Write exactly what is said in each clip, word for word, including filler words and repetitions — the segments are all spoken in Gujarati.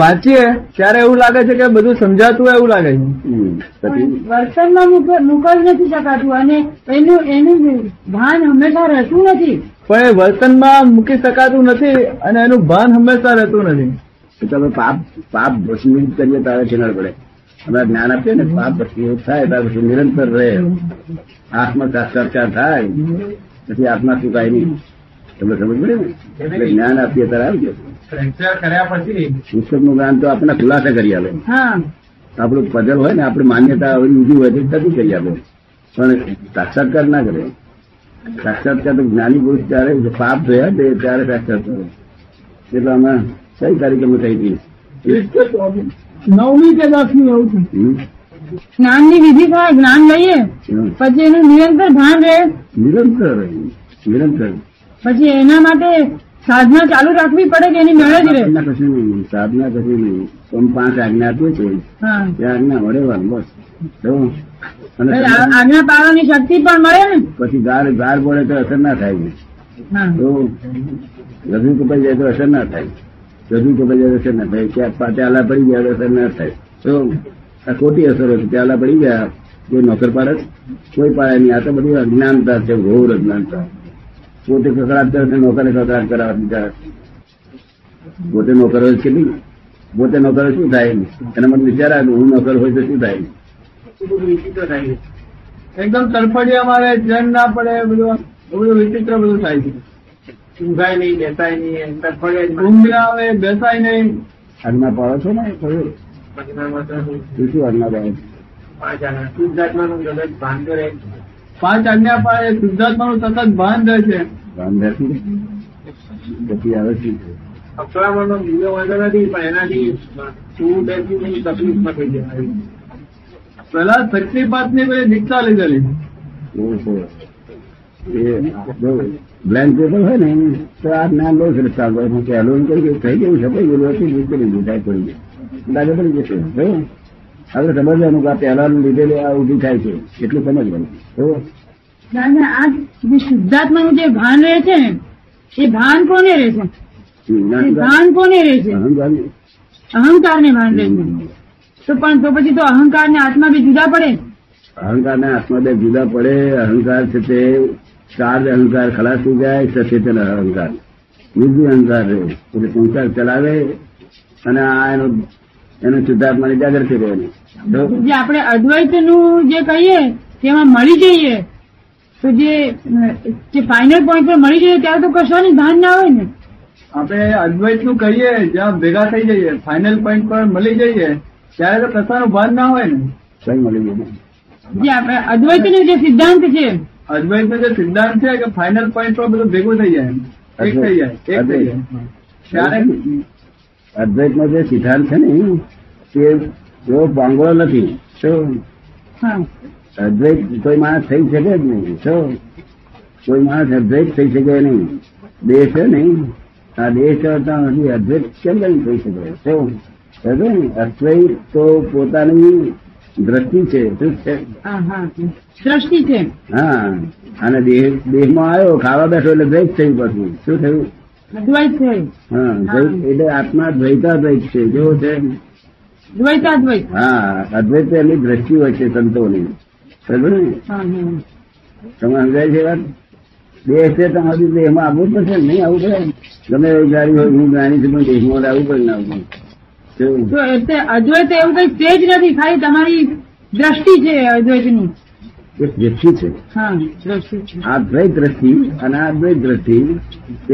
વાંચીએ ત્યારે એવું લાગે છે કે બધું સમજાતું એવું લાગે છે, વર્તનમાં મુકાવી નથી શકાતું અને એનું એનું ભાન હંમેશા રહેતું નથી. પણ એ વર્તનમાં મૂકી શકાતું નથી અને એનું ભાન હંમેશા રહેતું નથી. તમે પાપ પાપ ભસ્મીભૂત કરીએ ત્યારે ખેલર પડે. અમે જ્ઞાન આપીએ ને પાપ ભસ્મીભૂત થાય ત્યારે પછી નિરંતર રહે, આત્મા સાક્ષાત્કાર થાય, પછી આત્મા સુકાય નહીં. તમને સમજ પડે ને? એટલે જ્ઞાન આપીએ ત્યારે આવી જશે. પુસ્તક નું જ્ઞાન તો આપણે ખુલાસા કરી આપે. આપણું પઝલ હોય ને, આપણી માન્યતા બીજી હોય તો થતી કરી આપે, પણ સાક્ષાત્કાર ના કરે. સાક્ષાત્કાર તો જ્ઞાની પુરુષ ત્યારે પાપ થયા તે ત્યારે સાક્ષાત્કાર. એટલે અમે કઈ તારીખે અમે થઈ ગઈ? નવમી કે દસમી એવું છે. જ્ઞાન ની વિધિ થાય, જ્ઞાન લઈએ પછી એનું નિરંતર ભાન રહે, નિરંતર રહે, નિરંતર. પછી એના માટે સાધના ચાલુ રાખવી પડે કે એની મેળે જ રહે? કશું નહીં, સાધના કશું નહીં. પણ પાંચ આજ્ઞા આપીએ છીએ, આજ્ઞા મળેવાનું બસ. આજ્ઞા પાળવાની શક્તિ પણ મળે ને, પછી ગાર ગાર પડે તો અસર ના થાય. રજૂ કપાઈ જાય તો અસર ના થાય, રજૂ કપાઈ જાય તો અસર ના થાય, ક્યાંક પ્યાલા પડી ગયા તો અસર ના થાય. તો આ ખોટી અસરો છે. પ્યાલા પડી ગયા કોઈ નોકર પાડે? કોઈ પાડે નહીં. આ તો બધું અજ્ઞાનતા છે, ઘોર અજ્ઞાનતા. પોતે કકડાટ કરે, નોકરે કકડાટ કરાવવા. પોતે નોકર હોય છે નહીં, પોતે નોકર શું થાય એના મને વિચાર આવે. હું નોકર હોય તો શું થાય? એકદમ તરફડિયા મારે, જન ના પડે, બધું બધું વિચિત્ર બધું થાય છે. ઊંઘાય નહીં, બેસાય નહીં, તરફડિયા ઊંઘ ના આવે, બેસાય નહીં. આજ્ઞા પાડો છો ને? શું શું આજ્ઞા પાડો? પાંચ આજ્ઞા. શુદ્ધાત્માનું જગત ભાન કરે. પાંચ આજ્ઞા પાડે, શુદ્ધાત્માનું સતત ભાન રહે છે. ભાન રહે છે. પછી આવે છે અક્ષરામણનો બીજો વાંધો નથી, પણ એનાથી શું બેસી તકલીફમાં થઈ જાય. પેલા શક્તિ પાતની કોઈ દીક્ષા લીધેલી. બ્લેન્ક પેપર હોય ને તો આ જ્ઞાન બહુ શ્રેષ્ઠા હોય છે. એલોન કરી થઈ ગયું છે, ભાઈ ગયું હતી, કરી દીધા પડી ગયું, લાગે પડી જશે. બરાબર, હવે સમજવાનું કે આ પહેલાનું લીધેલું આ ઉભી થાય છે, એટલું સમજવાનું. આ જે શુદ્ધાત્માનું જે ભાન રહે છે ને, એ ભાન કોને રહે છે? ભાન કોને રહે છે? અહંકાર ને ભાન રહે છે. તો પણ તો પછી તો અહંકાર ને આત્મા બે જુદા પડે. અહંકાર ને આત્મા બે જુદા પડે. અહંકાર છે તે ચાર્જ અહંકાર ખલાસ થઈ જાય, સચેતન અહંકાર, નિર્ભય અહંકાર રહે, એટલે સંસાર ચલાવે. અને આ એનો એનું શુદ્ધાત્માની જાગૃતિ રહેવાની. જે આપણે અદ્વૈત નું જે કહીએ તેમાં મળી જઈએ તો જે ફાઇનલ પોઈન્ટ પર મળી જઈએ ત્યારે તો કશોની ભાન ના હોય ને. આપણે અદ્વૈત નું કહીએ, જ્યાં ભેગા થઈ જઈએ, ફાઇનલ પોઈન્ટ પર મળી જઈએ ત્યારે તો કશાનું ભાન ના હોય ને. કઈ મળી જઈએ? જે આપણે અદ્વૈત નો જે સિદ્ધાંત છે, અદ્વૈત નો જે સિદ્ધાંત છે કે ફાઇનલ પોઈન્ટ પર બધું ભેગું થઈ જાય, એક થઈ જાય, એક થઈ જાય. ત્યારે અદ્વૈતમાં જે સિદ્ધાંત છે ને તે એવો પાંગળો નથી. શું અદ્વૈત કોઈ માણસ થઈ શકે જ નહીં. શું કોઈ માણસ અદ્વૈત થઈ શકે નહીં. દેહ છે ને, આ દેહ કરતા હજી અદ્વૈત કેમ નહીં થઈ શકે? શું ને અદ્વૈત તો પોતાની દ્રષ્ટિ છે. શું છે? દ્રષ્ટિ છે. હા, અને દેહ દેહમાં આવ્યો, ખાવા બેઠો એટલે દ્વૈત થયું. પછી શું થયું? દ્વૈત થયું. હા, એટલે આત્મા દ્વૈતાદ્વૈત છે. કેવો છે? દ્વૈતાદ્વૈત. હા, અદ્વૈત એની દ્રષ્ટિ હોય છે સંતોની. સમજો ને? તમે સમજાય છે વાત? દેહ છે તમારી, દેહમાં આવવું જ પડશે. નહીં આવવું પડે? ગમે એવું ગાડી હોય, હું ગાડી છું, પણ દેહમાં આવવું પડે ને. આવવું તો એટલે અદ્વૈત એવું કઈ તે જ નથી, ખાલી તમારી દ્રષ્ટિ છે અદ્વૈતની. દ્રષ્ટિ છે. હા, દ્રષ્ટિ છે. આ દ્વૈત દ્રષ્ટિ અને આ અદ્વૈત દ્રષ્ટિ,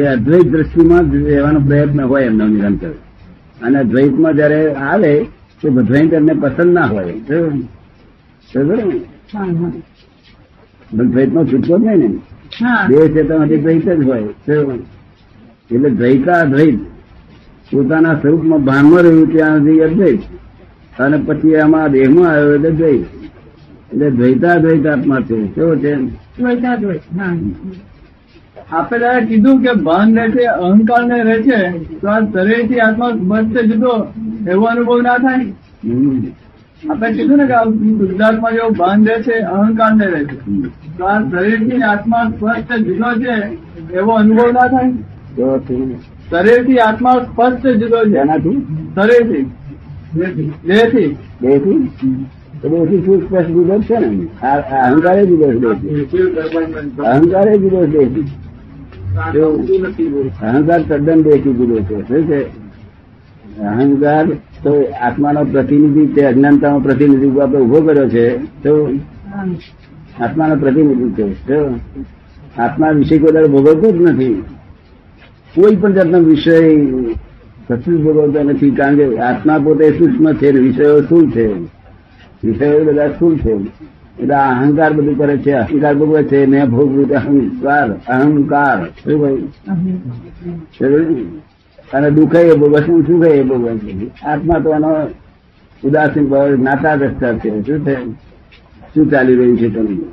એ અદ્વૈત દ્રષ્ટિમાં રહેવાનો પ્રયત્ન હોય એમનો નિરંતર. અને દ્વૈતમાં જયારે આવે તો દ્વૈત એમને પસંદ ના હોય. દ્વૈતમાં છૂટકો જ નહીં ને. દેહ છે તો હજી દ્વૈત જ હોય. એટલે દ્વૈતા દ્વૈત પોતાના સ્વરૂપમાં ભાનમાં રહ્યું ત્યાં સુધી અદ્વૈત, અને પછી આમાં દેહમાં આવ્યો એટલે દ્વૈત. એટલે દ્વૈતાદ્વૈત આત્મા છે. કેવો છે? દ્વૈતાદ્વૈત. આપે દાદા કીધું કે ભાન રહે છે, અહંકાર ને રહે છે, તો આ શરીર થી આત્મા બચશે જુદો એવો અનુભવ ના થાય? આપણે કીધું ને કે શુદ્ધાત્મા જેવું ભાન રહે છે, અહંકાર ને રહે છે, તો આ શરીર થી આત્મા સ્પષ્ટ જુદો છે એવો અનુભવ ના થાય? શરીર થી આત્મા સ્પષ્ટ જુદો છે. એનાથી શરીર થી દેહ થી દેહ થી દેહથી શું સ્પષ્ટ જુદો છે ને? અહંકારે જુદો છે. અહંકારે જુદો છે. અહંકાર તદ્દન દેહથી જુદો છે. શું છે અહંકાર? તો આત્માનો પ્રતિનિધિ છે. અજ્ઞાનતાનો પ્રતિનિધિ આપણે ઉભો કર્યો છે. તો આત્માનો પ્રતિનિધિ છે. આત્મા વિષય કોઈ ભોગવતો જ નથી. કોઈ પણ જાતનો વિષય કશું જ ભોગવતો નથી, કારણ કે આત્મા પોતે સૂક્ષ્મ છે. વિષયો શું છે? વિષયો બધા શું છે? એટલે અહંકાર બધું કરે છે. અહંકાર ભોગવે છે. મેં ભોગવ્યું. અહંકાર અહંકાર અને દુઃખ એ ભોગવે છે, સુખ એ ભોગવે છે. આત્મા તો એનો ઉદાસીન ભાવ નાતા રસ્તા છે. શું છે? શું ચાલી રહ્યું છે? તમને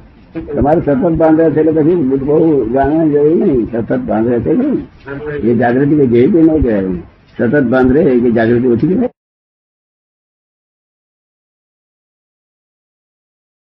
તમારે સતત બાંધ્યા છે એટલે પછી બહુ જાણવા જેવું નહીં. સતત બાંધ્યા છે એ જાગૃતિ કે જેવી કે ન કહેવાય. સતત બાંધ રહે કે જાગૃતિ ઓછી કહેવાય.